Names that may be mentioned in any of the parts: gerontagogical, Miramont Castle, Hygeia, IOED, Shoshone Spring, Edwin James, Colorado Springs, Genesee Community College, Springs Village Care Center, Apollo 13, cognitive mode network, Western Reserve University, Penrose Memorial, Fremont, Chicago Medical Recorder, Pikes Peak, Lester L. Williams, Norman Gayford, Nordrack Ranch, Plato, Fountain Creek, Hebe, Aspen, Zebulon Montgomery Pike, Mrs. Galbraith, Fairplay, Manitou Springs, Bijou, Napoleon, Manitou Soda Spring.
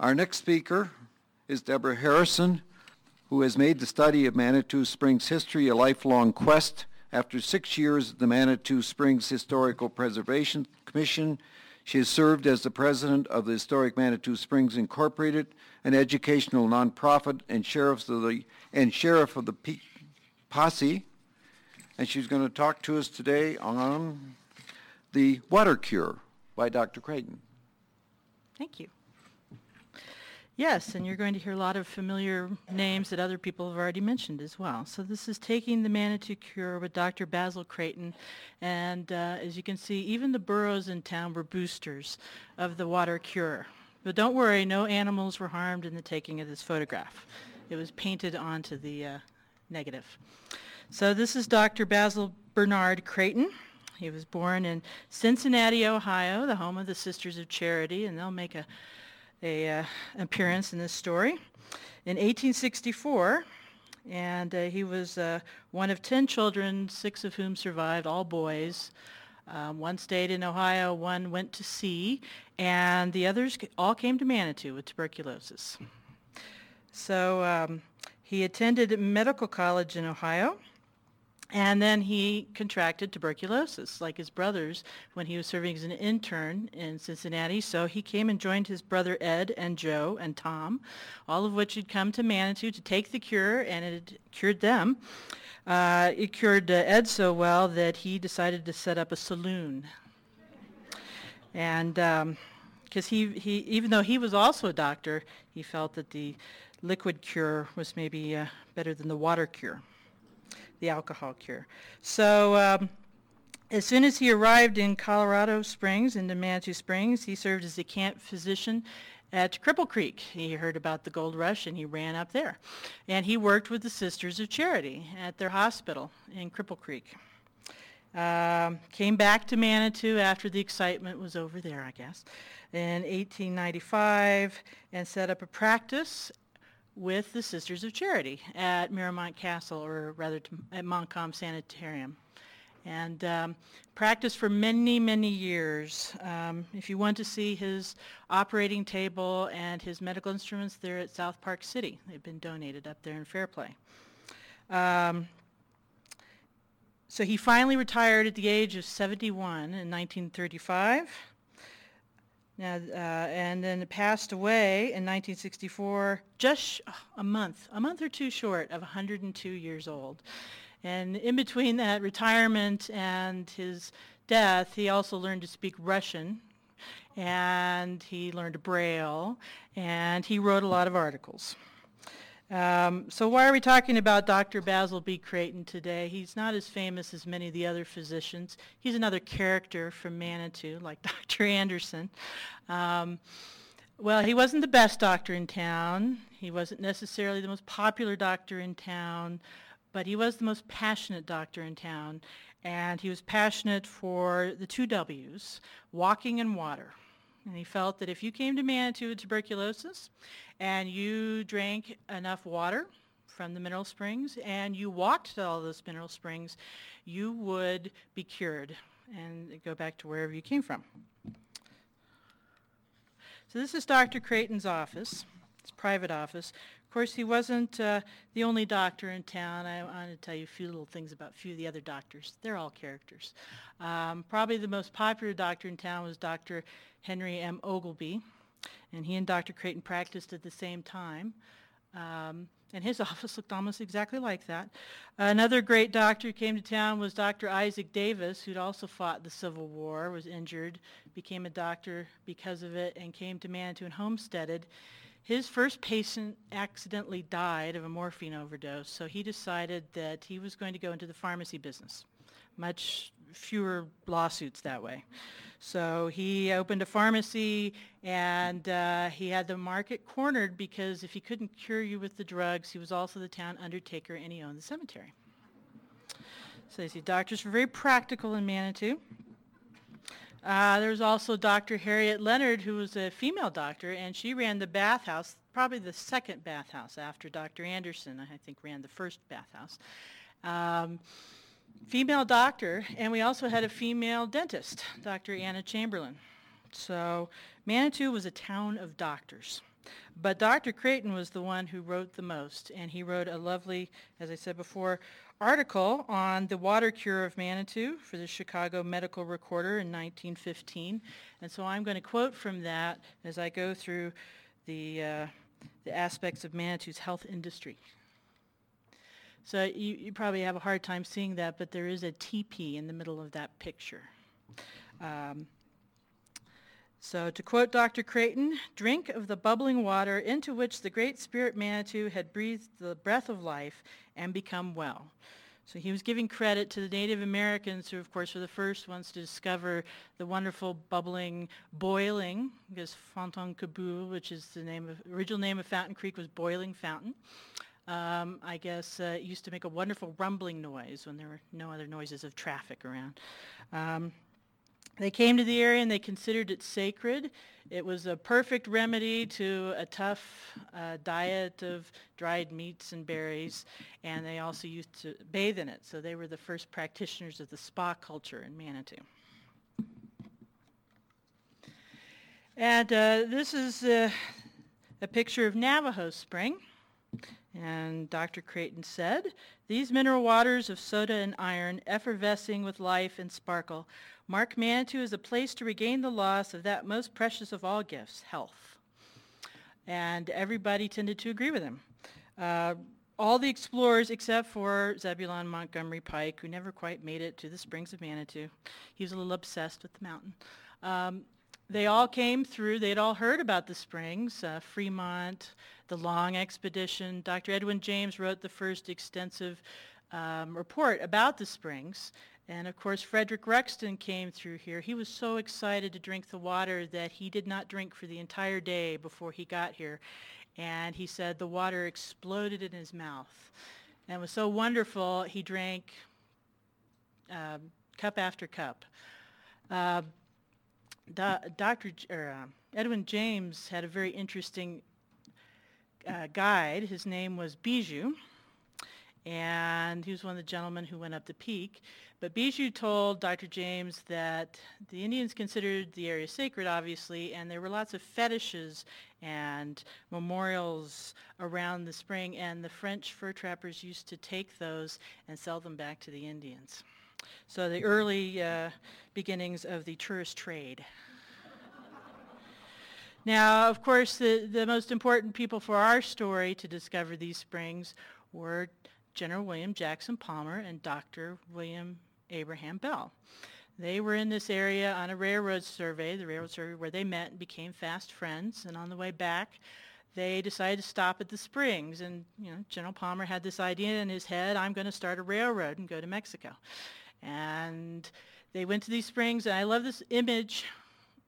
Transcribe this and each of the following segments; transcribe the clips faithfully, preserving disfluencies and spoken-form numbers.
Our next speaker is Deborah Harrison, who has made the study of Manitou Springs history a lifelong quest. After six years at the Manitou Springs Historical Preservation Commission, she has served as the president of the Historic Manitou Springs Incorporated, an educational nonprofit, and sheriff of the and sheriff of the P- Posse. And she's going to talk to us today on The Water Cure by Doctor Creighton. Thank you. Yes, and you're going to hear a lot of familiar names that other people have already mentioned as well. So this is Taking the Manitou Cure with Doctor Basil Creighton. And uh, as you can see, even the burros in town were boosters of the water cure. But don't worry, no animals were harmed in the taking of this photograph. It was painted onto the uh, negative. So this is Doctor Basil Bernard Creighton. He was born in Cincinnati, Ohio, the home of the Sisters of Charity, and they'll make a an uh, appearance in this story, in eighteen sixty-four, and uh, he was uh, one of ten children, six of whom survived, all boys. Um, one stayed in Ohio, one went to sea, and the others all came to Manitou with tuberculosis. So um, he attended medical college in Ohio, and then he contracted tuberculosis, like his brothers, when he was serving as an intern in Cincinnati. So he came and joined his brother Ed and Joe and Tom, all of which had come to Manitou to take the cure, and it cured them. Uh, it cured uh, Ed so well that he decided to set up a saloon. And um, because he, he, even though he was also a doctor, he felt that the liquid cure was maybe uh, better than the water cure, the alcohol cure. So um, as soon as he arrived in Colorado Springs, into Manitou Springs, he served as a camp physician at Cripple Creek. He heard about the gold rush and he ran up there. And he worked with the Sisters of Charity at their hospital in Cripple Creek. Um, came back to Manitou after the excitement was over there, I guess, in eighteen ninety-five, and set up a practice with the Sisters of Charity at Miramont Castle, or rather at Montcalm Sanitarium, and um, practiced for many, many years. Um, if you want to see his operating table and his medical instruments, they're at South Park City. They've been donated up there in Fairplay. Um, so he finally retired at the age of seventy-one in nineteen thirty-five. Now, uh, and then passed away in nineteen sixty-four, just sh- a month, a month or two short of one hundred two years old. And in between that retirement and his death, he also learned to speak Russian, and he learned Braille, and he wrote a lot of articles. Um, so why are we talking about Doctor Basil B. Creighton today? He's not as famous as many of the other physicians. He's another character from Manitou, like Doctor Anderson. Um, well, he wasn't the best doctor in town. He wasn't necessarily the most popular doctor in town, but he was the most passionate doctor in town, and he was passionate for the two W's, walking and water. And he felt that if you came to Manitou with tuberculosis and you drank enough water from the mineral springs and you walked to all those mineral springs, you would be cured and go back to wherever you came from. So this is Doctor Creighton's office, his private office. Of course, he wasn't uh, the only doctor in town. I want to tell you a few little things about a few of the other doctors. They're all characters. Um, probably the most popular doctor in town was Doctor Henry M. Ogilby, and he and Doctor Creighton practiced at the same time. Um, and his office looked almost exactly like that. Another great doctor who came to town was Doctor Isaac Davis, who'd also fought the Civil War, was injured, became a doctor because of it, and came to Manitou and homesteaded. His first patient accidentally died of a morphine overdose, so he decided that he was going to go into the pharmacy business. Much fewer lawsuits that way. So he opened a pharmacy, and uh, he had the market cornered, because if he couldn't cure you with the drugs, he was also the town undertaker, and he owned the cemetery. So you see, doctors were very practical in Manitou. Uh, there was also Doctor Harriet Leonard, who was a female doctor, and she ran the bathhouse, probably the second bathhouse after Doctor Anderson, I think, ran the first bathhouse. Um, female doctor, and we also had a female dentist, Doctor Anna Chamberlain. So Manitou was a town of doctors. But Doctor Creighton was the one who wrote the most, and he wrote a lovely, as I said before, article on the water cure of Manitou for the Chicago Medical Recorder in nineteen fifteen. And so I'm going to quote from that as I go through the, uh, the aspects of Manitou's health industry. So you, you probably have a hard time seeing that, but there is a teepee in the middle of that picture. Um, So to quote Doctor Creighton, "Drink of the bubbling water into which the great spirit Manitou had breathed the breath of life and become well." So he was giving credit to the Native Americans who, of course, were the first ones to discover the wonderful bubbling, boiling, because Fontaine Cabou, which is the name of, original name of Fountain Creek, was Boiling Fountain. Um, I guess uh, it used to make a wonderful rumbling noise when there were no other noises of traffic around. Um, They came to the area and they considered it sacred. It was a perfect remedy to a tough uh, diet of dried meats and berries, and they also used to bathe in it. So they were the first practitioners of the spa culture in Manitou. And uh, this is uh, a picture of Navajo Spring. And Doctor Creighton said, "These mineral waters of soda and iron, effervescing with life and sparkle, mark Manitou as a place to regain the loss of that most precious of all gifts, health." And everybody tended to agree with him. Uh, all the explorers, except for Zebulon Montgomery Pike, who never quite made it to the Springs of Manitou. He was a little obsessed with the mountain. Um, They all came through. They'd all heard about the springs, uh, Fremont, the Long Expedition. Doctor Edwin James wrote the first extensive um, report about the springs. And, of course, Frederick Ruxton came through here. He was so excited to drink the water that he did not drink for the entire day before he got here. And he said the water exploded in his mouth. And it was so wonderful, he drank um, cup after cup. Uh, Do- Doctor J- or, uh, Edwin James had a very interesting uh, guide. His name was Bijou, and he was one of the gentlemen who went up the peak. But Bijou told Doctor James that the Indians considered the area sacred, obviously, and there were lots of fetishes and memorials around the spring, and the French fur trappers used to take those and sell them back to the Indians. So the early uh, beginnings of the tourist trade. Now, of course, the, the most important people for our story to discover these springs were General William Jackson Palmer and Doctor William Abraham Bell. They were in this area on a railroad survey, the railroad survey where they met and became fast friends, and on the way back, they decided to stop at the springs, and you know, General Palmer had this idea in his head, I'm going to start a railroad and go to Mexico. And they went to these springs, and I love this image,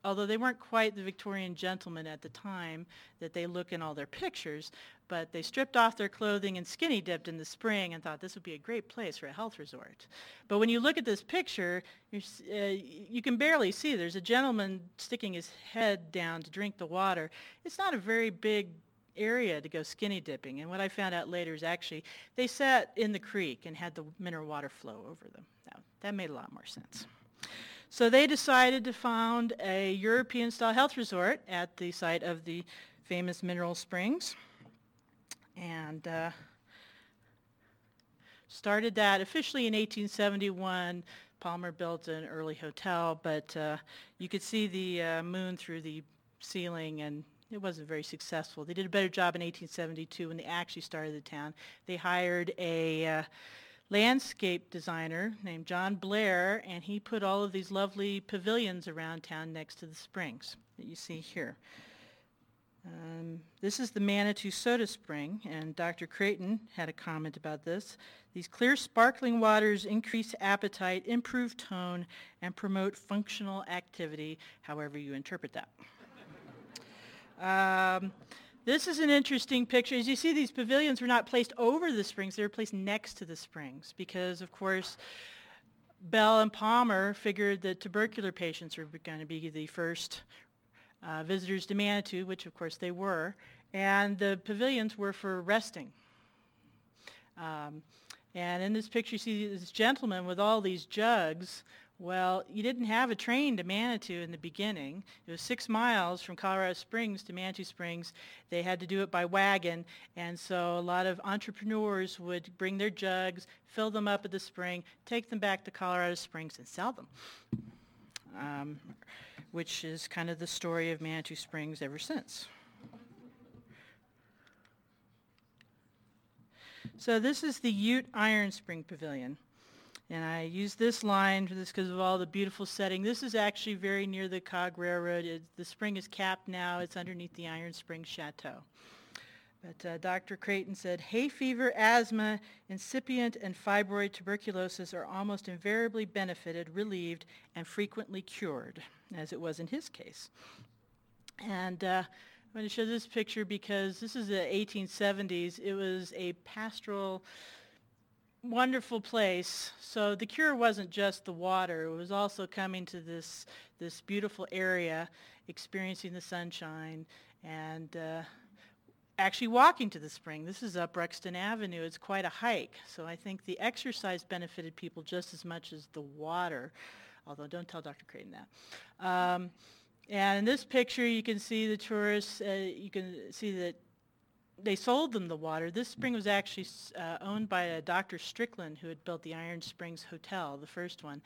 although they weren't quite the Victorian gentlemen at the time that they look in all their pictures, but they stripped off their clothing and skinny dipped in the spring and thought this would be a great place for a health resort. But when you look at this picture, you're, uh, you can barely see. There's a gentleman sticking his head down to drink the water. It's not a very big area to go skinny dipping, and what I found out later is actually they sat in the creek and had the mineral water flow over them. Now, that made a lot more sense. So they decided to found a European-style health resort at the site of the famous mineral springs, and uh, started that officially in eighteen seventy-one. Palmer built an early hotel, but uh, you could see the uh, moon through the ceiling, and it wasn't very successful. They did a better job in eighteen seventy-two when they actually started the town. They hired a uh, landscape designer named John Blair, and he put all of these lovely pavilions around town next to the springs that you see here. Um, this is the Manitou Soda Spring, and Doctor Creighton had a comment about this. These clear, sparkling waters increase appetite, improve tone, and promote functional activity, however you interpret that. Um, this is an interesting picture. As you see, these pavilions were not placed over the springs. They were placed next to the springs because, of course, Bell and Palmer figured that tubercular patients were going to be the first uh, visitors to Manitou, which, of course, they were. And the pavilions were for resting. Um, and in this picture, you see this gentleman with all these jugs Well, you didn't have a train to Manitou in the beginning. It was six miles from Colorado Springs to Manitou Springs. They had to do it by wagon, and so a lot of entrepreneurs would bring their jugs, fill them up at the spring, take them back to Colorado Springs, and sell them, um, which is kind of the story of Manitou Springs ever since. So this is the Ute Iron Spring Pavilion. And I use this line for this because of all the beautiful setting. This is actually very near the Cog Railroad. It, the spring is capped now. It's underneath the Iron Spring Chateau. But uh, Doctor Creighton said, hay fever, asthma, incipient, and fibroid tuberculosis are almost invariably benefited, relieved, and frequently cured, as it was in his case. And uh, I'm going to show this picture because this is the eighteen seventies. It was a pastoral, wonderful place. So the cure wasn't just the water. It was also coming to this this beautiful area, experiencing the sunshine, and uh, actually walking to the spring. This is up Ruxton Avenue. It's quite a hike. So I think the exercise benefited people just as much as the water, although don't tell Doctor Creighton that. Um, and in this picture, you can see the tourists. Uh, you can see that they sold them the water. This spring was actually uh, owned by a Doctor Strickland, who had built the Iron Springs Hotel, the first one,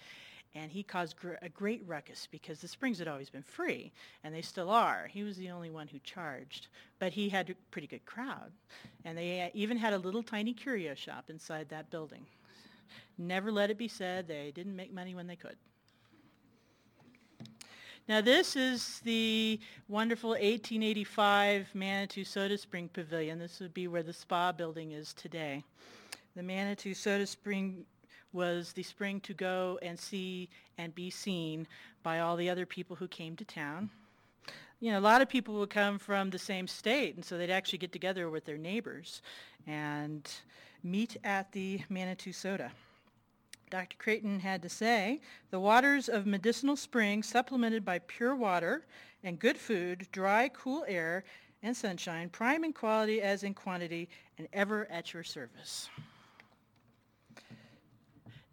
and he caused gr- a great ruckus because the springs had always been free, and they still are. He was the only one who charged, but he had a pretty good crowd, and they even had a little tiny curio shop inside that building. Never let it be said they didn't make money when they could. Now this is the wonderful eighteen eighty-five Manitou Soda Spring Pavilion. This would be where the spa building is today. The Manitou Soda Spring was the spring to go and see and be seen by all the other people who came to town. You know, a lot of people would come from the same state, and so they'd actually get together with their neighbors and meet at the Manitou Soda. Doctor Creighton had to say, the waters of medicinal springs supplemented by pure water and good food, dry, cool air, and sunshine, prime in quality as in quantity, and ever at your service.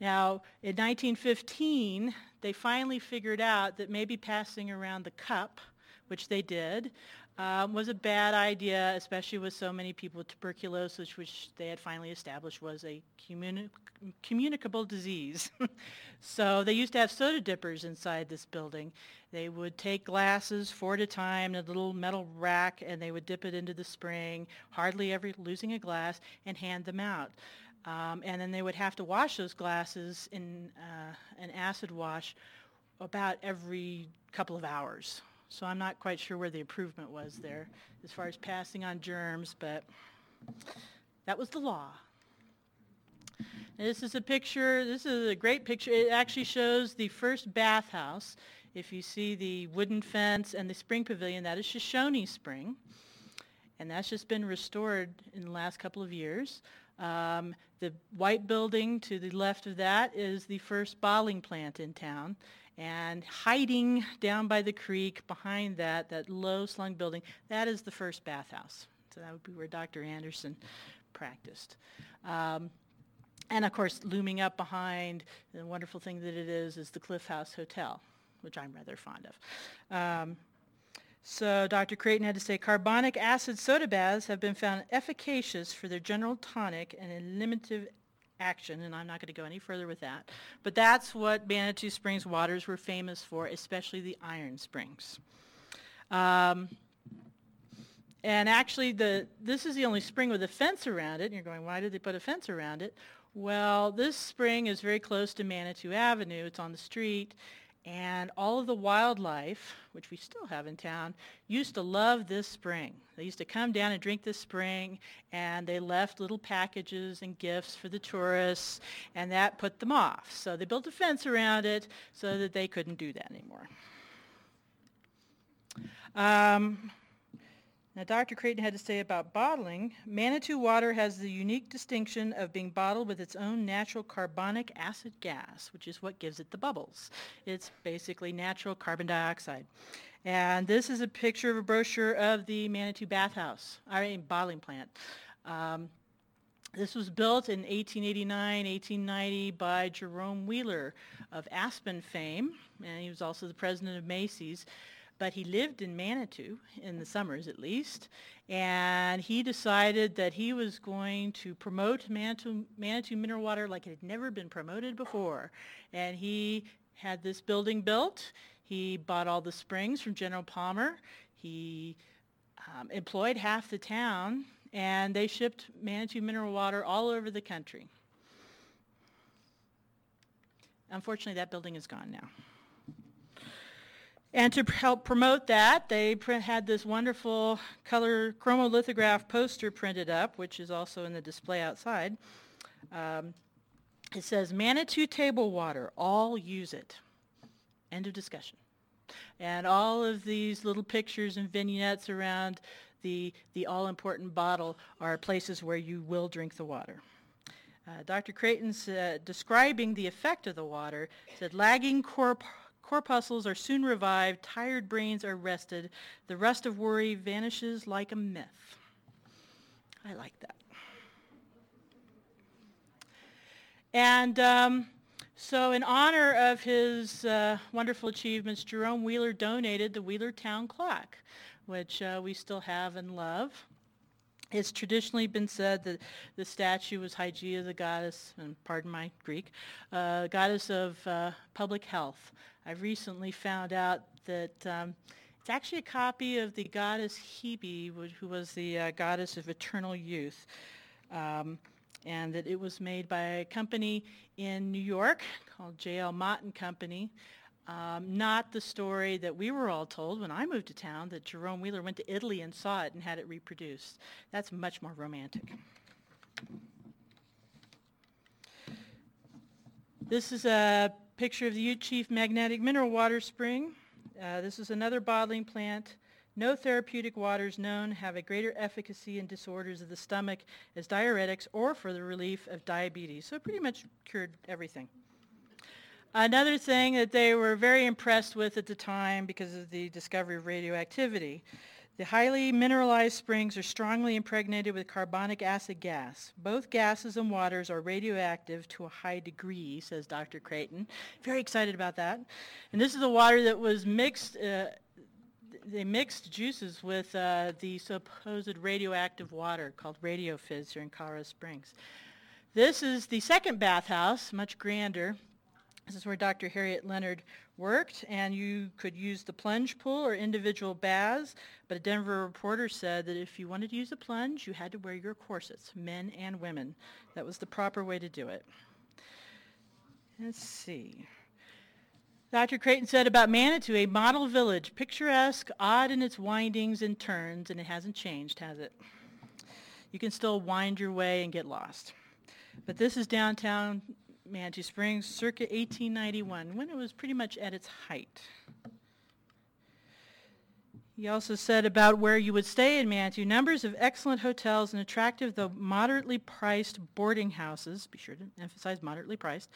Now, in nineteen fifteen, they finally figured out that maybe passing around the cup, which they did, Um, was a bad idea, especially with so many people with tuberculosis, which they had finally established was a communi- communicable disease. So they used to have soda dippers inside this building. They would take glasses, four at a time, in a little metal rack, and they would dip it into the spring, hardly ever losing a glass, and hand them out. Um, and then they would have to wash those glasses in uh, an acid wash about every couple of hours. So I'm not quite sure where the improvement was there as far as passing on germs, but that was the law. And this is a picture, this is a great picture. It actually shows the first bathhouse. If you see the wooden fence and the spring pavilion, that is Shoshone Spring. And that's just been restored in the last couple of years. Um, the white building to the left of that is the first bottling plant in town. And hiding down by the creek behind that, that low-slung building, that is the first bathhouse. So that would be where Doctor Anderson practiced. Um, and, of course, looming up behind, the wonderful thing that it is, is the Cliff House Hotel, which I'm rather fond of. Um, so Doctor Creighton had to say, carbonic acid soda baths have been found efficacious for their general tonic and eliminative action, and I'm not going to go any further with that. But that's what Manitou Springs waters were famous for, especially the Iron Springs. Um, and actually, the this is the only spring with a fence around it. And you're going, why did they put a fence around it? Well, this spring is very close to Manitou Avenue. It's on the street. And all of the wildlife, which we still have in town, used to love this spring. They used to come down and drink this spring, and they left little packages and gifts for the tourists, and that put them off. So they built a fence around it so that they couldn't do that anymore. Um, now, Doctor Creighton had to say about bottling, Manitou water has the unique distinction of being bottled with its own natural carbonic acid gas, which is what gives it the bubbles. It's basically natural carbon dioxide. And this is a picture of a brochure of the Manitou bathhouse, I mean bottling plant. Um, This was built in eighteen eighty-nine, eighteen ninety by Jerome Wheeler of Aspen fame, and he was also the president of Macy's. But he lived in Manitou, in the summers at least, and he decided that he was going to promote Manitou, Manitou mineral water like it had never been promoted before. And he had this building built. He bought all the springs from General Palmer. He um, employed half the town, and they shipped Manitou mineral water all over the country. Unfortunately, that building is gone now. And to help promote that, they had this wonderful color chromolithograph poster printed up, which is also in the display outside. Um, it says, Manitou table water, all use it. End of discussion. And all of these little pictures and vignettes around the, the all-important bottle are places where you will drink the water. Uh, Doctor Creighton's uh, describing the effect of the water, said, lagging corp. Corpuscles are soon revived, tired brains are rested, the rust of worry vanishes like a myth. I like that. And um, so in honor of his uh, wonderful achievements, Jerome Wheeler donated the Wheeler Town Clock, which uh, we still have and love. It's traditionally been said that the statue was Hygeia, the goddess, and pardon my Greek, uh, goddess of uh, public health. I recently found out that um, it's actually a copy of the goddess Hebe, who was the uh, goddess of eternal youth, um, and that it was made by a company in New York called J L Mott and Company. Um, not the story that we were all told when I moved to town, that Jerome Wheeler went to Italy and saw it and had it reproduced. That's much more romantic. This is a picture of the Ute Chief Magnetic Mineral Water Spring. Uh, this is another bottling plant. No therapeutic waters known have a greater efficacy in disorders of the stomach as diuretics or for the relief of diabetes. So it pretty much cured everything. Another thing that they were very impressed with at the time because of the discovery of radioactivity, the highly mineralized springs are strongly impregnated with carbonic acid gas. Both gases and waters are radioactive to a high degree, says Doctor Creighton. Very excited about that. And this is the water that was mixed, uh, they mixed juices with uh, the supposed radioactive water called Radio Fizz here in Colorado Springs. This is the second bathhouse, much grander. This is where Doctor Harriet Leonard worked, and you could use the plunge pool or individual baths, but a Denver reporter said that if you wanted to use a plunge, you had to wear your corsets, men and women. That was the proper way to do it. Let's see. Doctor Creighton said about Manitou, a model village, picturesque, odd in its windings and turns, and it hasn't changed, has it? You can still wind your way and get lost. But this is downtown Manitou Springs, circa eighteen ninety-one, when it was pretty much at its height. He also said about where you would stay in Manitou, numbers of excellent hotels and attractive, though moderately priced, boarding houses, be sure to emphasize moderately priced,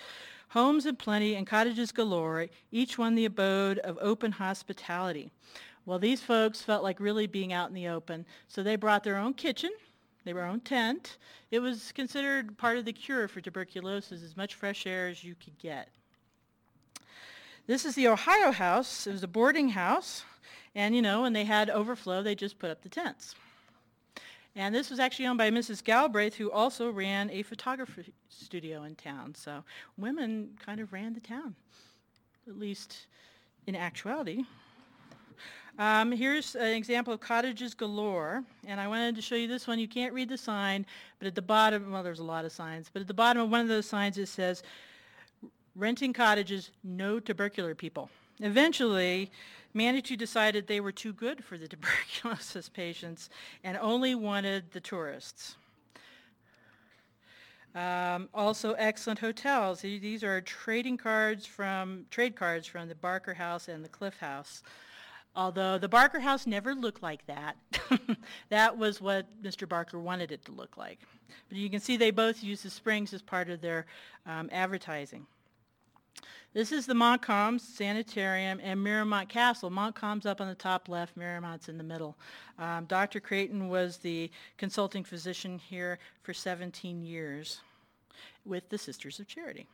homes in plenty and cottages galore, each one the abode of open hospitality. Well, these folks felt like really being out in the open, so they brought their own kitchen, their own tent. It was considered part of the cure for tuberculosis, as much fresh air as you could get. This is the Ohio House. It was a boarding house, and you know, when they had overflow, they just put up the tents. And this was actually owned by Missus Galbraith, who also ran a photography studio in town. So women kind of ran the town, at least in actuality. Um, here's an example of cottages galore, and I wanted to show you this one. You can't read the sign, but at the bottom, well, there's a lot of signs, but at the bottom of one of those signs it says, renting cottages, no tubercular people. Eventually, Manitou decided they were too good for the tuberculosis patients and only wanted the tourists. Um, also excellent hotels. These are trading cards from, trade cards from the Barker House and the Cliff House. Although the Barker House never looked like that. That was what Mister Barker wanted it to look like. But you can see they both use the springs as part of their um, advertising. This is the Montcalm Sanitarium and Miramont Castle. Montcalm's up on the top left, Miramont's in the middle. Um, Doctor Creighton was the consulting physician here for seventeen years with the Sisters of Charity.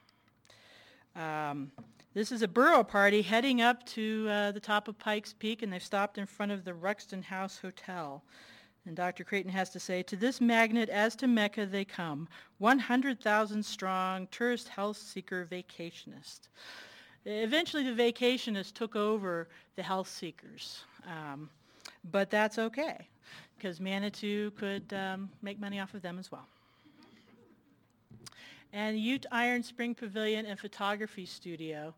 Um, this is a burro party heading up to uh, the top of Pikes Peak, and they've stopped in front of the Ruxton House Hotel. And Doctor Creighton has to say, to this magnet as to Mecca they come, one hundred thousand strong tourist health seeker vacationist. Eventually the vacationists took over the health seekers, um, but that's okay, because Manitou could um, make money off of them as well. And Ute Iron Spring Pavilion and Photography Studio.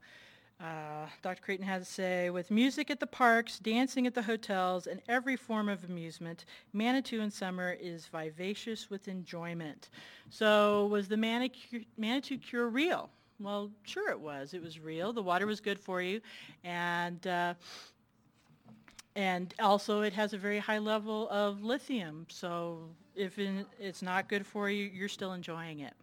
Uh, Doctor Creighton has to say, with music at the parks, dancing at the hotels, and every form of amusement, Manitou in summer is vivacious with enjoyment. So was the Manitou, Manitou cure real? Well, sure it was. It was real. The water was good for you. And uh, and also it has a very high level of lithium. So if in, it's not good for you, you're still enjoying it.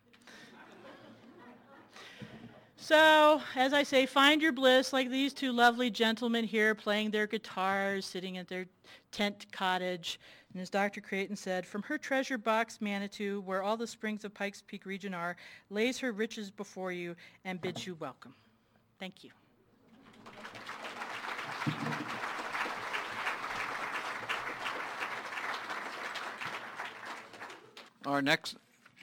So, as I say, find your bliss, like these two lovely gentlemen here playing their guitars, sitting at their tent cottage. And as Doctor Creighton said, from her treasure box, Manitou, where all the springs of Pikes Peak region are, lays her riches before you and bids you welcome. Thank you. Our next,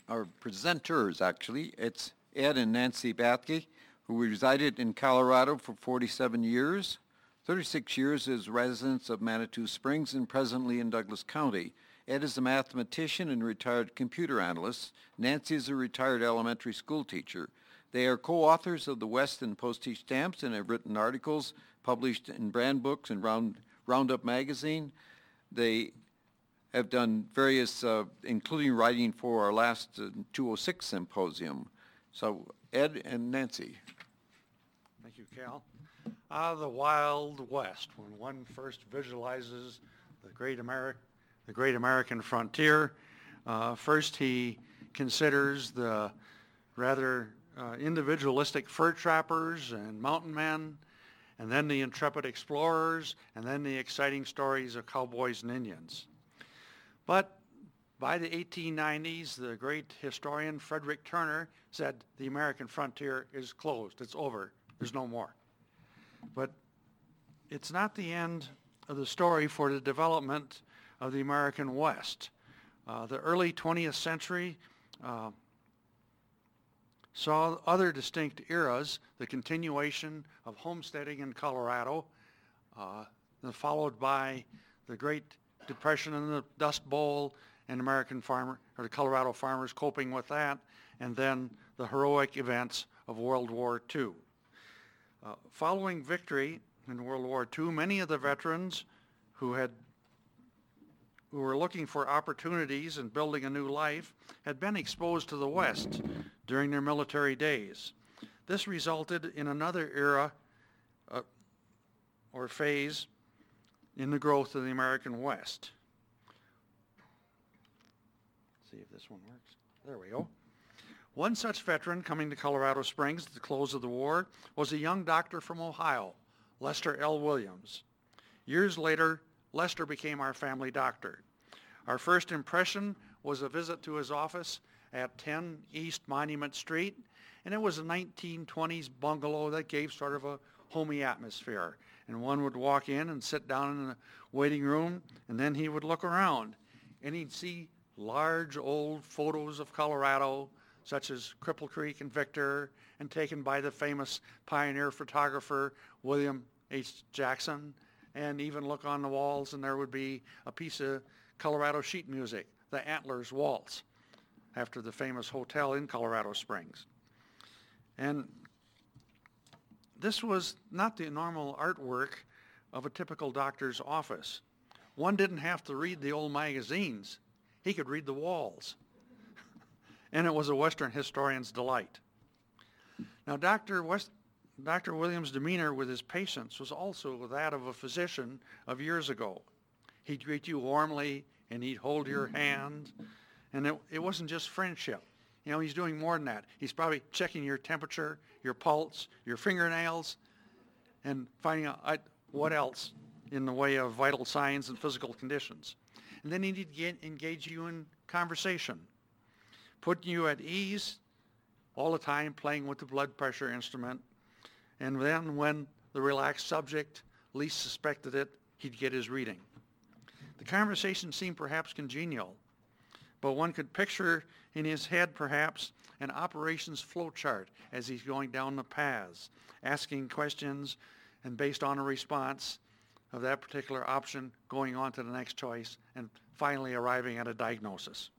our presenters actually, it's Ed and Nancy Bathke, who resided in Colorado for forty-seven years, thirty-six years as residents of Manitou Springs and presently in Douglas County. Ed is a mathematician and retired computer analyst. Nancy is a retired elementary school teacher. They are co-authors of the West and Postage Stamps and have written articles published in Brand Books and Round, Roundup Magazine. They have done various, uh, including writing for our last uh, two oh six symposium. So, Ed and Nancy. Thank you, Cal. Out of the Wild West, when one first visualizes the great, Ameri- the great American frontier, uh, first he considers the rather uh, individualistic fur trappers and mountain men, and then the intrepid explorers, and then the exciting stories of cowboys and Indians. But by the eighteen nineties, the great historian Frederick Turner said the American frontier is closed, it's over, there's no more. But it's not the end of the story for the development of the American West. Uh, the early twentieth century uh, saw other distinct eras, the continuation of homesteading in Colorado, uh, followed by the Great Depression and the Dust Bowl, and American farmer, or the Colorado farmers coping with that, and then the heroic events of World War Two. Uh, following victory in World War Two, many of the veterans who had, who were looking for opportunities and building a new life had been exposed to the West during their military days. This resulted in another era uh, or phase in the growth of the American West. See if this one works. There we go. One such veteran coming to Colorado Springs at the close of the war was a young doctor from Ohio, Lester L. Williams. Years later, Lester became our family doctor. Our first impression was a visit to his office at ten East Monument Street, and it was a nineteen twenties bungalow that gave sort of a homey atmosphere. And one would walk in and sit down in the waiting room, and then he would look around, and he'd see large old photos of Colorado, such as Cripple Creek and Victor, and taken by the famous pioneer photographer William H. Jackson, and even look on the walls and there would be a piece of Colorado sheet music, the Antlers Waltz, after the famous hotel in Colorado Springs. And this was not the normal artwork of a typical doctor's office. One didn't have to read the old magazines. He could read the walls. And it was a Western historian's delight. Now, Doctor West, Doctor Williams' demeanor with his patients was also that of a physician of years ago. He'd greet you warmly, and he'd hold your hand. And it, it wasn't just friendship. You know, he's doing more than that. He's probably checking your temperature, your pulse, your fingernails, and finding out what else in the way of vital signs and physical conditions. And then he need to engage you in conversation, putting you at ease all the time, playing with the blood pressure instrument. And then when the relaxed subject least suspected it, he'd get his reading. The conversation seemed perhaps congenial, but one could picture in his head perhaps an operations flow chart as he's going down the paths, asking questions, and based on a response of that particular option, going on to the next choice, and finally arriving at a diagnosis.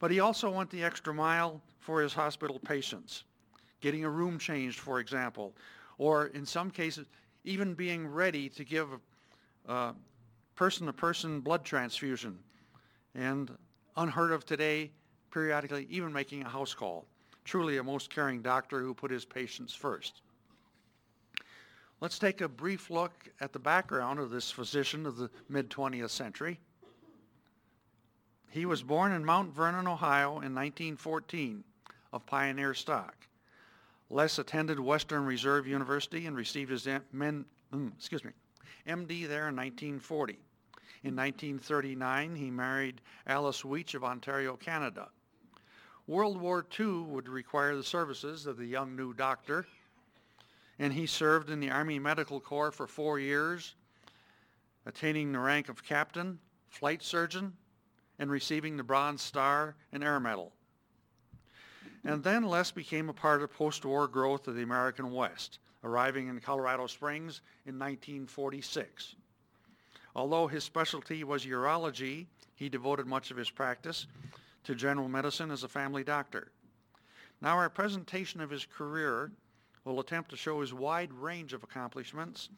But he also went the extra mile for his hospital patients, getting a room changed, for example, or in some cases, even being ready to give a person-to-person blood transfusion, and unheard of today, periodically even making a house call. Truly a most caring doctor who put his patients first. Let's take a brief look at the background of this physician of the mid-twentieth century. He was born in Mount Vernon, Ohio in nineteen fourteen, of pioneer stock. Les attended Western Reserve University and received his M- excuse me, M D there in nineteen forty. In nineteen thirty-nine, he married Alice Weech of Ontario, Canada. World War Two would require the services of the young new doctor, and he served in the Army Medical Corps for four years, attaining the rank of captain, flight surgeon, and receiving the Bronze Star and Air Medal. And then Les became a part of post-war growth of the American West, arriving in Colorado Springs in nineteen forty-six. Although his specialty was urology, he devoted much of his practice to general medicine as a family doctor. Now our presentation of his career will attempt to show his wide range of accomplishments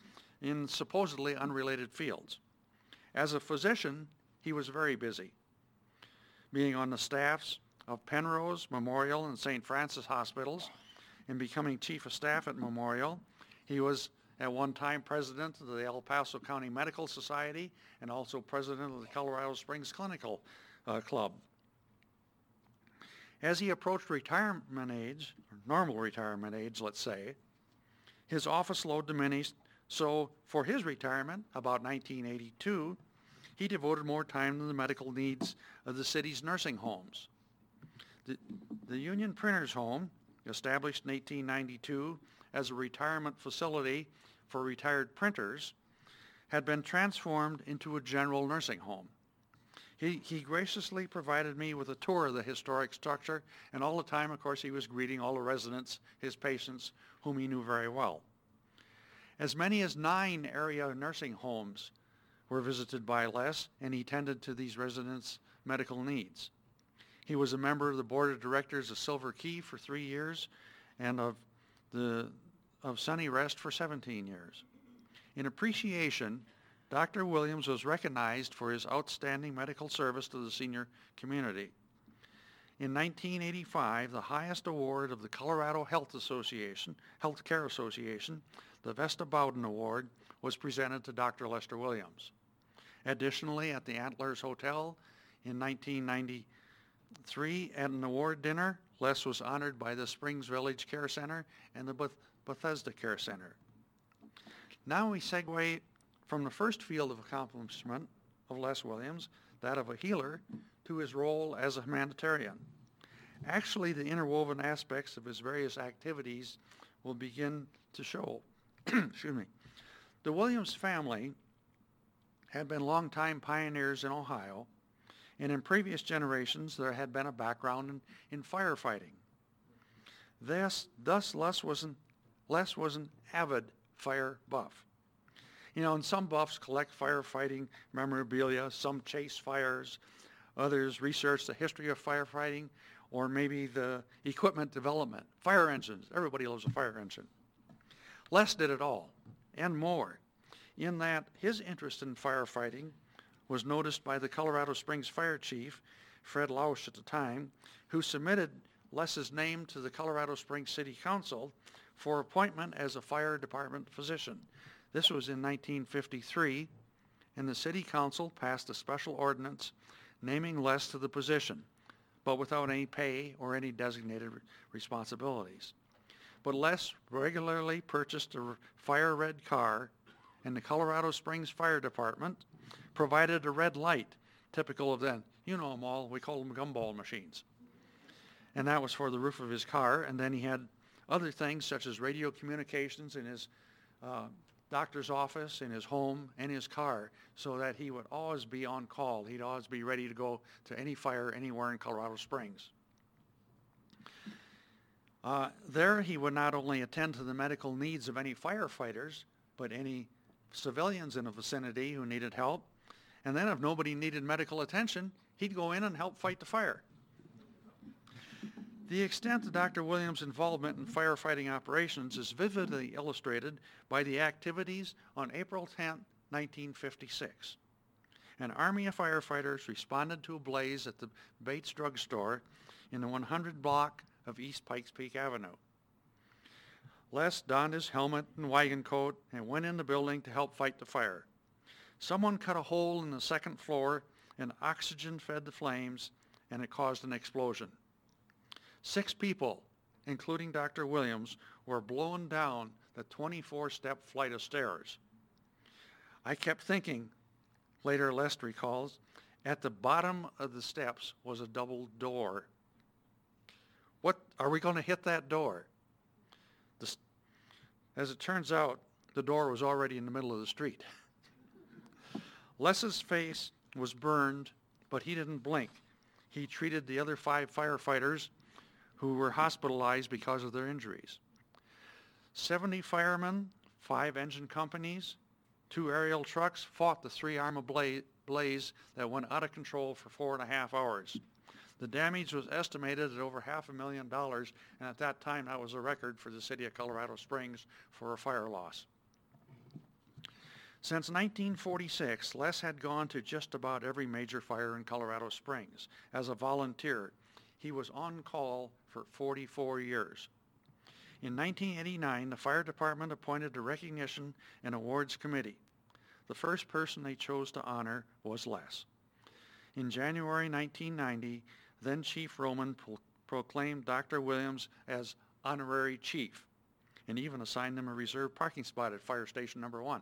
in supposedly unrelated fields. As a physician, he was very busy, being on the staffs of Penrose, Memorial, and Saint Francis hospitals, and becoming chief of staff at Memorial. He was at one time president of the El Paso County Medical Society and also president of the Colorado Springs Clinical uh, Club. As he approached retirement age, or normal retirement age, let's say, his office load diminished, so for his retirement, about nineteen eighty-two, he devoted more time to the medical needs of the city's nursing homes. The, the Union Printers Home, established in eighteen ninety-two as a retirement facility for retired printers, had been transformed into a general nursing home. He, he graciously provided me with a tour of the historic structure, and all the time, of course, he was greeting all the residents, his patients, whom he knew very well. As many as nine area nursing homes were visited by Les, and he tended to these residents' medical needs. He was a member of the board of directors of Silver Key for three years and of, the, of Sunny Rest for seventeen years. In appreciation, Doctor Williams was recognized for his outstanding medical service to the senior community. In nineteen eighty-five, the highest award of the Colorado Health Association, Health Care Association, the Vesta Bowden Award, was presented to Doctor Lester Williams. Additionally, at the Antlers Hotel in nineteen ninety-three, at an award dinner, Les was honored by the Springs Village Care Center and the Beth- Bethesda Care Center. Now we segue from the first field of accomplishment of Les Williams, that of a healer, to his role as a humanitarian. Actually, the interwoven aspects of his various activities will begin to show. Excuse me. The Williams family had been longtime pioneers in Ohio, and in previous generations there had been a background in, in firefighting. Thus, thus Les, was an, Les was an avid fire buff. You know, and some buffs collect firefighting memorabilia, some chase fires, others research the history of firefighting, or maybe the equipment development. Fire engines, everybody loves a fire engine. Les did it all, and more, in that his interest in firefighting was noticed by the Colorado Springs fire chief, Fred Lausch at the time, who submitted Les's name to the Colorado Springs City Council for appointment as a fire department physician. This was in nineteen fifty-three, and the City Council passed a special ordinance naming Les to the position, but without any pay or any designated responsibilities. But Les regularly purchased a fire red car, and the Colorado Springs Fire Department provided a red light, typical of then. You know them all. We call them gumball machines. And that was for the roof of his car. And then he had other things such as radio communications in his uh, doctor's office, in his home, and his car, so that he would always be on call. He'd always be ready to go to any fire anywhere in Colorado Springs. Uh, there he would not only attend to the medical needs of any firefighters, but any civilians in the vicinity who needed help. And then if nobody needed medical attention, he'd go in and help fight the fire. The extent of Doctor Williams' involvement in firefighting operations is vividly illustrated by the activities on April tenth, nineteen fifty-six. An army of firefighters responded to a blaze at the Bates Drug Store in the one hundred block of East Pikes Peak Avenue. Les donned his helmet and wagon coat and went in the building to help fight the fire. Someone cut a hole in the second floor, and oxygen fed the flames, and it caused an explosion. Six people, including Doctor Williams, were blown down the twenty-four step flight of stairs. I kept thinking, later Lester recalls, at the bottom of the steps was a double door. What, are we going to hit that door? The, as it turns out, the door was already in the middle of the street. Les's face was burned, but he didn't blink. He treated the other five firefighters who were hospitalized because of their injuries. seventy firemen, five engine companies, two aerial trucks fought the three-arm blaze, blaze that went out of control for four and a half hours. The damage was estimated at over half a million dollars, and at that time that was a record for the city of Colorado Springs for a fire loss. Since nineteen forty-six, Les had gone to just about every major fire in Colorado Springs as a volunteer. He was on call for forty-four years. In nineteen eighty-nine, the fire department appointed a recognition and awards committee. The first person they chose to honor was Les. In January nineteen ninety, then Chief Roman pro- proclaimed Doctor Williams as honorary chief and even assigned him a reserved parking spot at fire station number one.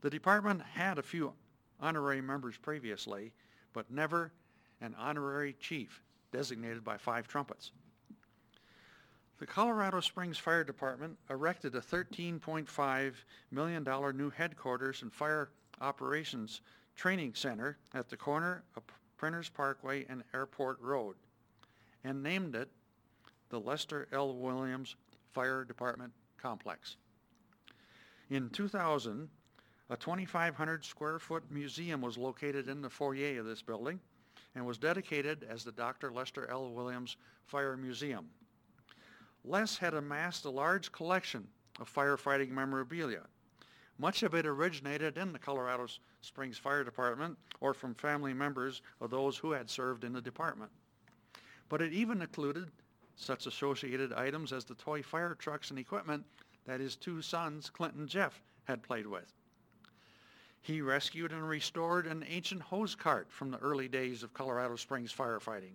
The department had a few honorary members previously, but never an honorary chief designated by five trumpets. The Colorado Springs Fire Department erected a thirteen point five million dollars new headquarters and fire operations training center at the corner of Printers Parkway and Airport Road, and named it the Lester L. Williams Fire Department Complex. In two thousand, a twenty-five hundred square foot museum was located in the foyer of this building and was dedicated as the Doctor Lester L. Williams Fire Museum. Les had amassed a large collection of firefighting memorabilia. Much of it originated in the Colorado Springs Fire Department or from family members of those who had served in the department. But it even included such associated items as the toy fire trucks and equipment that his two sons, Clint and Jeff, had played with. He rescued and restored an ancient hose cart from the early days of Colorado Springs firefighting.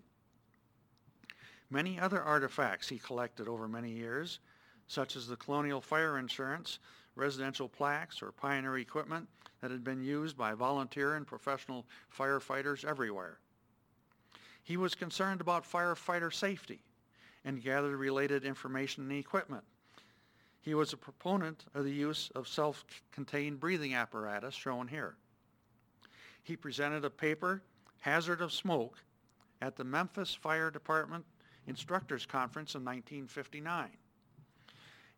Many other artifacts he collected over many years, such as the colonial fire insurance, residential plaques, or pioneer equipment that had been used by volunteer and professional firefighters everywhere. He was concerned about firefighter safety and gathered related information and equipment. He was a proponent of the use of self-contained breathing apparatus, shown here. He presented a paper, Hazard of Smoke, at the Memphis Fire Department Instructors Conference in nineteen fifty-nine.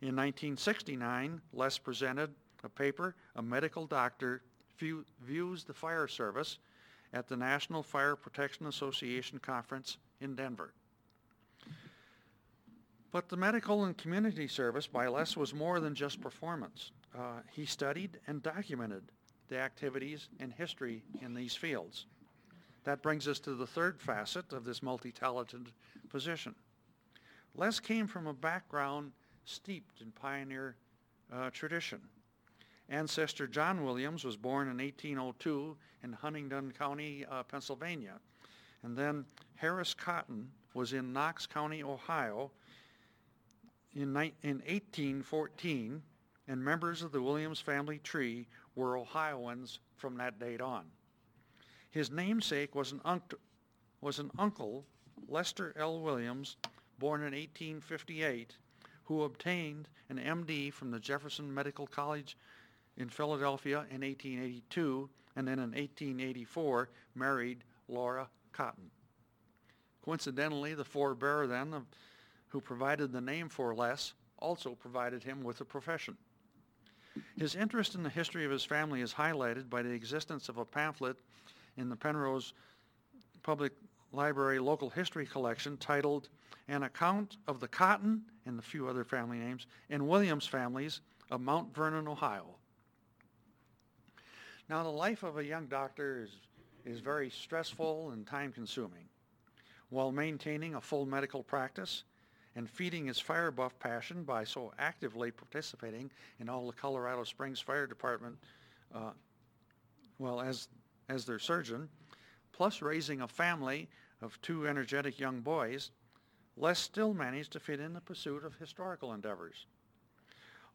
In nineteen sixty-nine, Les presented a paper, A Medical Doctor View- Views the Fire Service, at the National Fire Protection Association Conference in Denver. But the medical and community service by Les was more than just performance. Uh, he studied and documented the activities and history in these fields. That brings us to the third facet of this multi-talented position. Les came from a background steeped in pioneer uh, tradition. Ancestor John Williams was born in eighteen oh two in Huntingdon County, uh, Pennsylvania. And then Harris Cotton was in Knox County, Ohio in eighteen fourteen, and members of the Williams family tree were Ohioans from that date on. His namesake was an, unc- was an uncle, Lester L. Williams, born in eighteen fifty-eight, who obtained an M D from the Jefferson Medical College in Philadelphia in eighteen eighty-two, and then in eighteen eighty-four married Laura Cotton. Coincidentally, the forebearer then, of, who provided the name for Les, also provided him with a profession. His interest in the history of his family is highlighted by the existence of a pamphlet in the Penrose Public Library Local History Collection titled An Account of the Cotton, and the few other family names, and Williams Families of Mount Vernon, Ohio. Now, the life of a young doctor is, is very stressful and time-consuming. While maintaining a full medical practice and feeding his fire buff passion by so actively participating in all the Colorado Springs Fire Department, uh, well, as, as their surgeon, plus raising a family of two energetic young boys, Les still managed to fit in the pursuit of historical endeavors.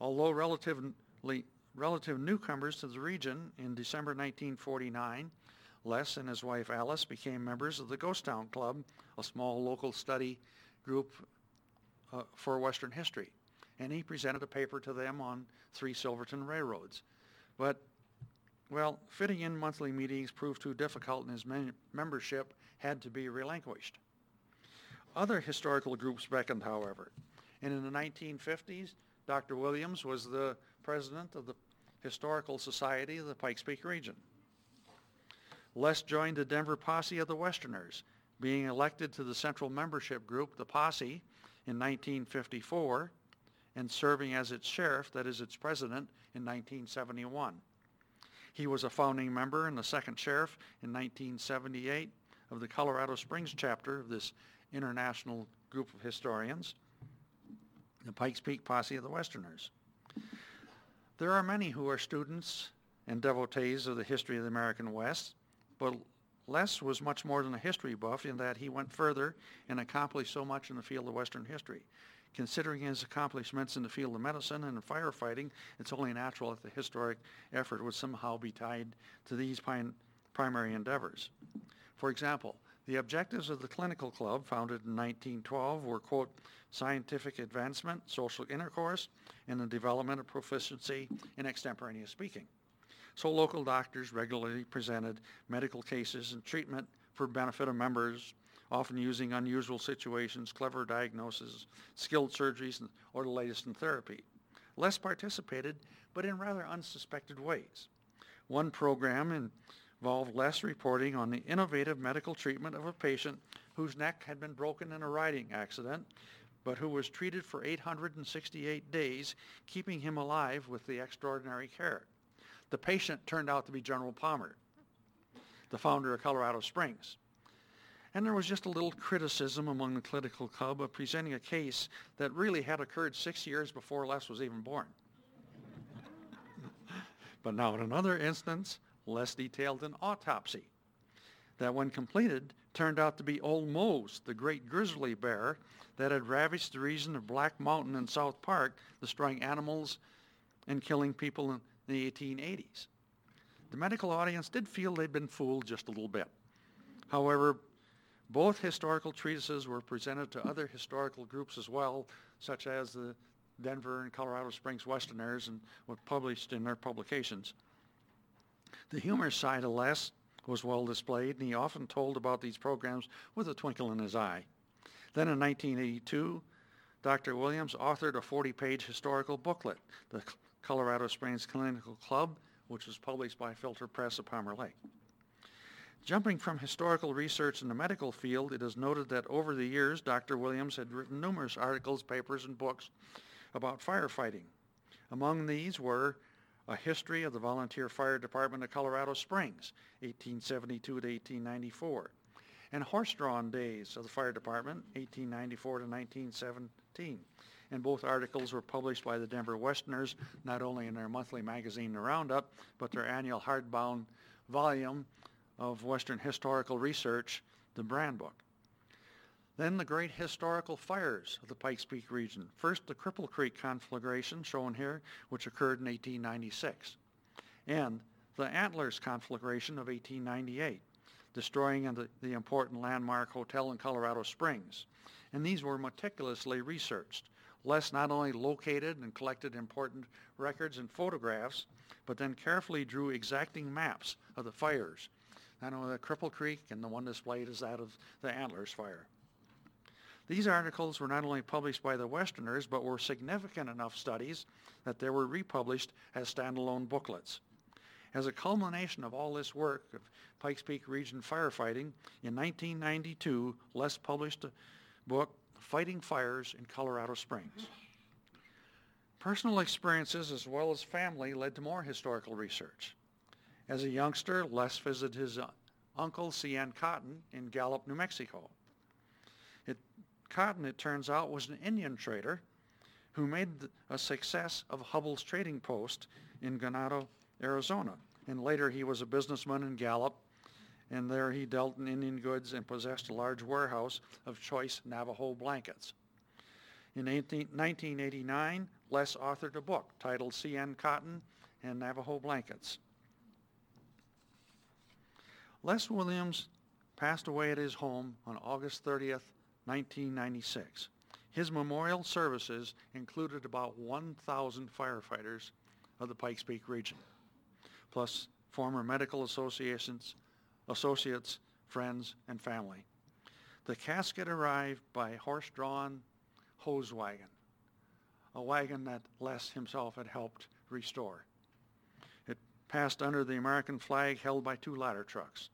Although relatively relative newcomers to the region in December nineteen forty-nine, Les and his wife Alice became members of the Ghost Town Club, a small local study group uh, for Western history, and he presented a paper to them on three Silverton railroads. But, well, fitting in monthly meetings proved too difficult, and his men- membership had to be relinquished. Other historical groups beckoned, however, and in the nineteen fifties, Doctor Williams was the president of the Historical Society of the Pikes Peak region. Les joined the Denver Posse of the Westerners, being elected to the central membership group, the Posse, in nineteen fifty-four, and serving as its sheriff, that is, its president, in nineteen seventy-one. He was a founding member and the second sheriff in nineteen seventy-eight of the Colorado Springs chapter of this international group of historians, the Pikes Peak Posse of the Westerners. There are many who are students and devotees of the history of the American West, but Les was much more than a history buff in that he went further and accomplished so much in the field of Western history. Considering his accomplishments in the field of medicine and firefighting, it's only natural that the historic effort would somehow be tied to these pin- primary endeavors. For example, the objectives of the Clinical Club, founded in nineteen twelve, were, quote, scientific advancement, social intercourse, and the development of proficiency in extemporaneous speaking. So local doctors regularly presented medical cases and treatment for benefit of members, often using unusual situations, clever diagnoses, skilled surgeries, or the latest in therapy. Les participated, but in rather unsuspected ways. One program in involved Les reporting on the innovative medical treatment of a patient whose neck had been broken in a riding accident, but who was treated for eight hundred sixty-eight days, keeping him alive with the extraordinary care. The patient turned out to be General Palmer, the founder of Colorado Springs. And there was just a little criticism among the Clinical Club of presenting a case that really had occurred six years before Les was even born. But now in another instance, Les detailed an autopsy that, when completed, turned out to be Old Mose, the great grizzly bear that had ravaged the region of Black Mountain and South Park, destroying animals and killing people in the eighteen eighties. The medical audience did feel they'd been fooled just a little bit. However, both historical treatises were presented to other historical groups as well, such as the Denver and Colorado Springs Westerners, and were published in their publications. The humorous side of Les was well displayed, and he often told about these programs with a twinkle in his eye. Then in nineteen eighty-two, Doctor Williams authored a forty-page historical booklet, The Colorado Springs Clinical Club, which was published by Filter Press of Palmer Lake. Jumping from historical research in the medical field, it is noted that over the years, Doctor Williams had written numerous articles, papers, and books about firefighting. Among these were A History of the Volunteer Fire Department of Colorado Springs, eighteen seventy-two to eighteen ninety-four, and Horse-Drawn Days of the Fire Department, eighteen ninety-four to nineteen seventeen. And both articles were published by the Denver Westerners, not only in their monthly magazine, The Roundup, but their annual hardbound volume of Western historical research the Brand Book. Then the great historical fires of the Pikes Peak region. First, the Cripple Creek conflagration, shown here, which occurred in eighteen ninety-six, and the Antlers conflagration of eighteen ninety-eight, destroying the, the important landmark hotel in Colorado Springs. And these were meticulously researched. Les not only located and collected important records and photographs, but then carefully drew exacting maps of the fires. Not only the Cripple Creek, and the one displayed is that of the Antlers fire. These articles were not only published by the Westerners, but were significant enough studies that they were republished as standalone booklets. As a culmination of all this work of Pikes Peak region firefighting, in nineteen ninety-two, Les published a book, Fighting Fires in Colorado Springs. Personal experiences as well as family led to more historical research. As a youngster, Les visited his uncle, C N Cotton, in Gallup, New Mexico. It Cotton, it turns out, was an Indian trader who made a success of Hubble's trading post in Ganado, Arizona. And later he was a businessman in Gallup, and there he dealt in Indian goods and possessed a large warehouse of choice Navajo blankets. In nineteen eighty-nine, Les authored a book titled C N Cotton and Navajo Blankets. Les Williams passed away at his home on August thirtieth, nineteen ninety-six. His memorial services included about one thousand firefighters of the Pikes Peak region, plus former medical associations, associates, friends, and family. The casket arrived by horse-drawn hose wagon, a wagon that Les himself had helped restore. It passed under the American flag held by two ladder trucks.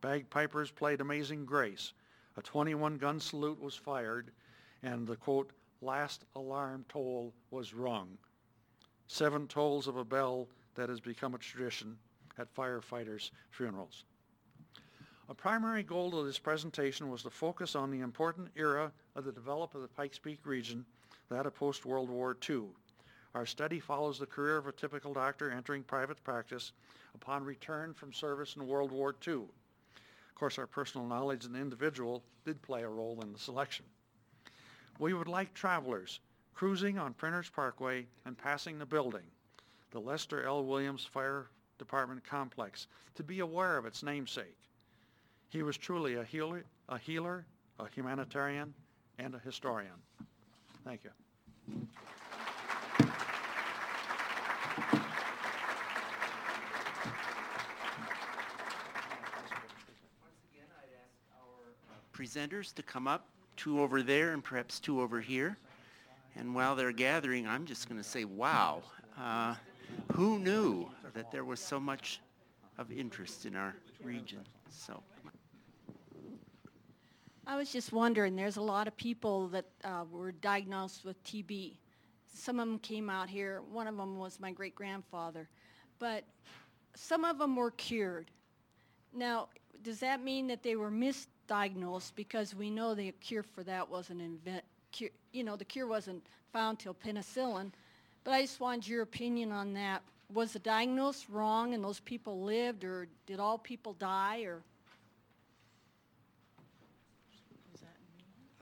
Bagpipers played Amazing Grace. A twenty-one gun salute was fired, and the, quote, last alarm toll was rung. Seven tolls of a bell that has become a tradition at firefighters' funerals. A primary goal of this presentation was to focus on the important era of the development of the Pikes Peak region, that of post-World War Two. Our study follows the career of a typical doctor entering private practice upon return from service in World War Two. Of course, our personal knowledge and individual did play a role in the selection. We would like travelers cruising on Printers Parkway and passing the building, the Lester L. Williams Fire Department Complex, to be aware of its namesake. He was truly a healer, a healer, a humanitarian, and a historian. Thank you. Presenters to come up, two over there and perhaps two over here. And while they're gathering, I'm just going to say, wow, uh, who knew that there was so much of interest in our region? So I was just wondering, there's a lot of people that uh, were diagnosed with T B. Some of them came out here. One of them was my great-grandfather. But some of them were cured. Now, does that mean that they were misdiagnosed? Diagnosed because we know the cure for that wasn't invent, cure, you know, the cure wasn't found till penicillin. But I just wanted your opinion on that. Was the diagnosis wrong, and those people lived, or did all people die, or?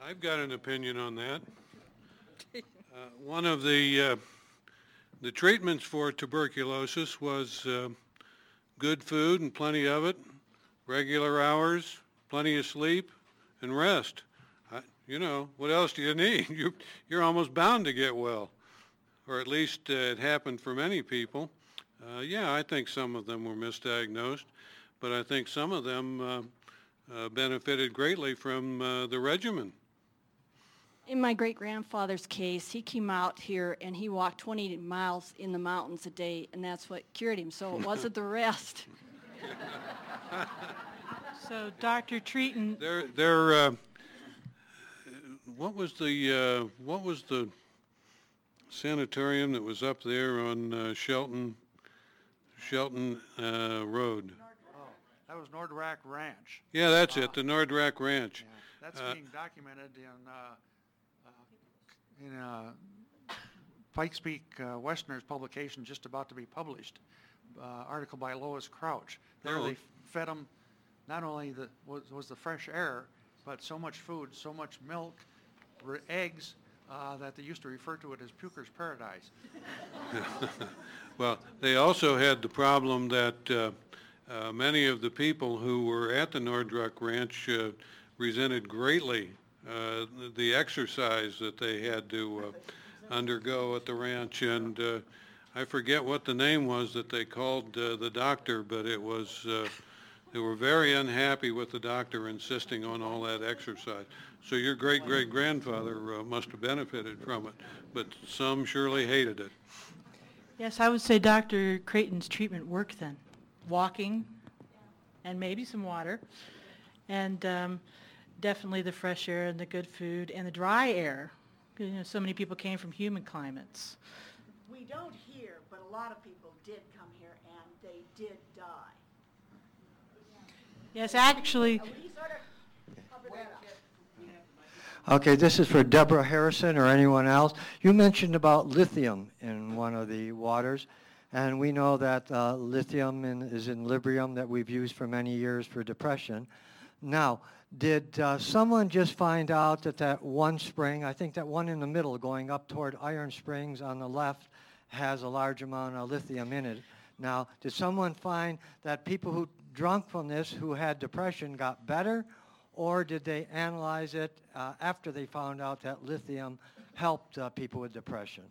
I've got an opinion on that. uh, one of the uh, the treatments for tuberculosis was uh, good food and plenty of it, regular hours, plenty of sleep and rest. I, you know, what else do you need? You, you're almost bound to get well, or at least uh, it happened for many people. Uh, yeah, I think some of them were misdiagnosed, but I think some of them uh, uh, benefited greatly from uh, the regimen. In my great-grandfather's case, he came out here and he walked twenty miles in the mountains a day, and that's what cured him, so it wasn't the rest. So, Doctor Treaton. There, there. Uh, what was the uh, what was the sanitarium that was up there on uh, Shelton Shelton uh, Road? Oh, that was Nordrack Ranch. Yeah, that's uh, it. The Nordrack Ranch. Yeah, that's uh, being documented in uh, uh, in uh, Pikes Peak uh, Westerners publication, just about to be published. Uh, article by Lois Crouch. There oh. They fed them not only the, was, was the fresh air, but so much food, so much milk, re- eggs, uh, that they used to refer to it as Puker's Paradise. Well, they also had the problem that uh, uh, many of the people who were at the Nordruck Ranch uh, resented greatly uh, the exercise that they had to uh, undergo at the ranch. And uh, I forget what the name was that they called uh, the doctor, but it was... Uh, They were very unhappy with the doctor insisting on all that exercise. So your great-great-grandfather uh, must have benefited from it, but some surely hated it. Yes, I would say Doctor Creighton's treatment worked then. Walking, and maybe some water, and um, definitely the fresh air and the good food and the dry air. You know, so many people came from humid climates. We don't hear, but a lot of people did come here, and they did die. Yes, actually. Okay, this is for Deborah Harrison or anyone else. You mentioned about lithium in one of the waters, and we know that uh, lithium in, is in Librium that we've used for many years for depression. Now, did uh, someone just find out that that one spring, I think that one in the middle going up toward Iron Springs on the left, has a large amount of lithium in it? Now, did someone find that people who drunk from this who had depression got better, or did they analyze it uh, after they found out that lithium helped uh, people with depression?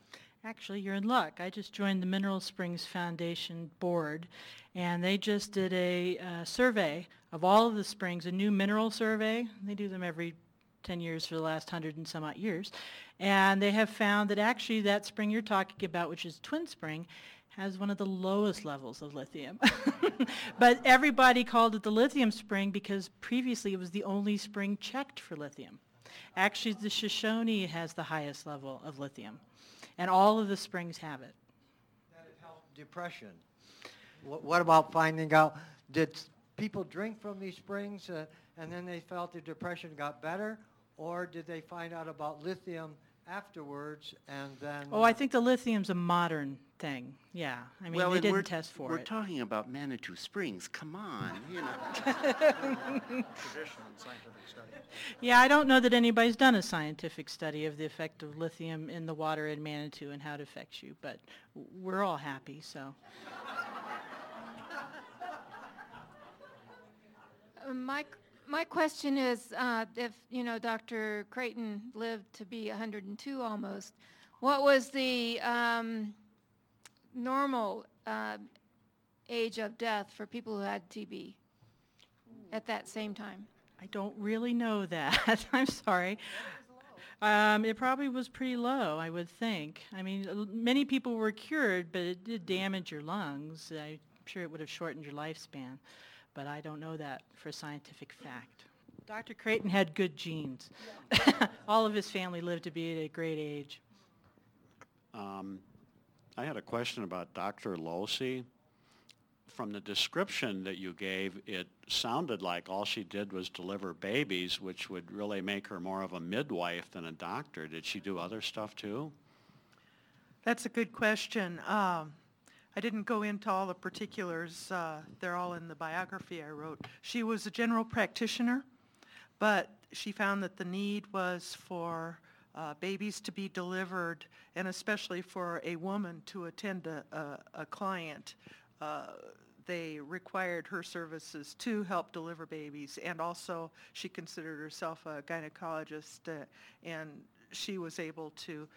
Actually, you're in luck. I just joined the Mineral Springs Foundation board, and they just did a uh, survey of all of the springs, a new mineral survey. They do them every ten years for the last hundred and some odd years. And they have found that actually that spring you're talking about, which is Twin Spring, has one of the lowest levels of lithium. But everybody called it the lithium spring because previously it was the only spring checked for lithium. Actually, the Shoshone has the highest level of lithium, and all of the springs have it. That it helped depression. What, what about finding out, did people drink from these springs uh, and then they felt their depression got better, or did they find out about lithium afterwards and then... Oh, I think the lithium's a modern thing. Yeah. I mean, well, they didn't test for we're it. We're talking about Manitou Springs. Come on. You know. Traditional scientific study. Yeah, I don't know that anybody's done a scientific study of the effect of lithium in the water in Manitou and how it affects you, but we're all happy, so... uh, my My question is, uh, if, you know, Doctor Creighton lived to be one hundred two almost, what was the um, normal uh, age of death for people who had T B at that same time? I don't really know that. I'm sorry. Um, it probably was pretty low, I would think. I mean, many people were cured, but it did damage your lungs. I'm sure it would have shortened your lifespan. But I don't know that for scientific fact. Doctor Creighton had good genes. Yeah. All of his family lived to be at a great age. Um, I had a question about Doctor Losey. From the description that you gave, it sounded like all she did was deliver babies, which would really make her more of a midwife than a doctor. Did she do other stuff too? That's a good question. Um, I didn't go into all the particulars. Uh, they're all in the biography I wrote. She was a general practitioner, but she found that the need was for uh, babies to be delivered, and especially for a woman to attend a, a, a client. Uh, they required her services to help deliver babies, and also she considered herself a gynecologist, uh, and she was able to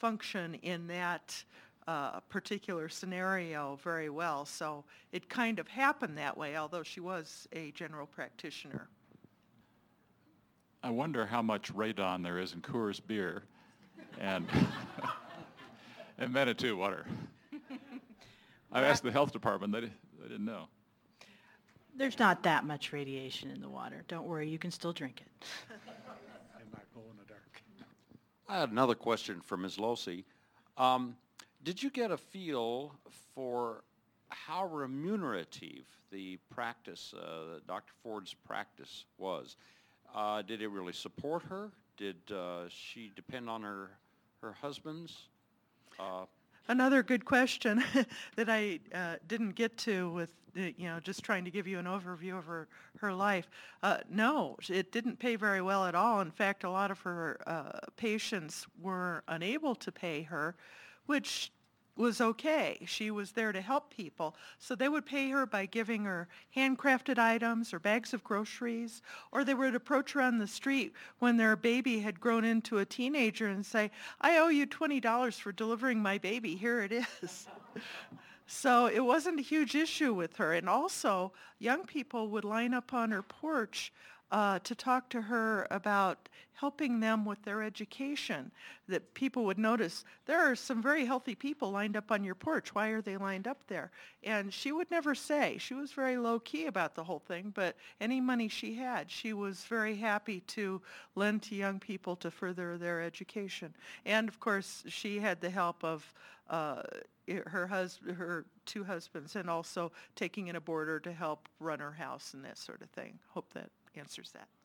function in that Uh, particular scenario very well, so it kind of happened that way, although she was a general practitioner. I wonder how much radon there is in Coors beer and, and Manitou water. I asked the health department, they, they didn't know. There's not that much radiation in the water. Don't worry, you can still drink it. I'm not glow in the dark. I had another question for Miz Losey. Um, Did you get a feel for how remunerative the practice, uh, Doctor Ford's practice was? Uh, did it really support her? Did uh, she depend on her her husband's uh, another good question that I uh, didn't get to with, you know, just trying to give you an overview of her, her life. Uh, no, it didn't pay very well at all. In fact, a lot of her uh, patients were unable to pay her, which was okay. She was there to help people. So they would pay her by giving her handcrafted items or bags of groceries, or they would approach her on the street when their baby had grown into a teenager and say, I owe you twenty dollars for delivering my baby. Here it is. So it wasn't a huge issue with her. And also, young people would line up on her porch Uh, to talk to her about helping them with their education, that people would notice, there are some very healthy people lined up on your porch. Why are they lined up there? And she would never say. She was very low-key about the whole thing, but any money she had, she was very happy to lend to young people to further their education. And, of course, she had the help of uh, her husband, her two husbands, and also taking in a boarder to help run her house and that sort of thing. Hope that answers that.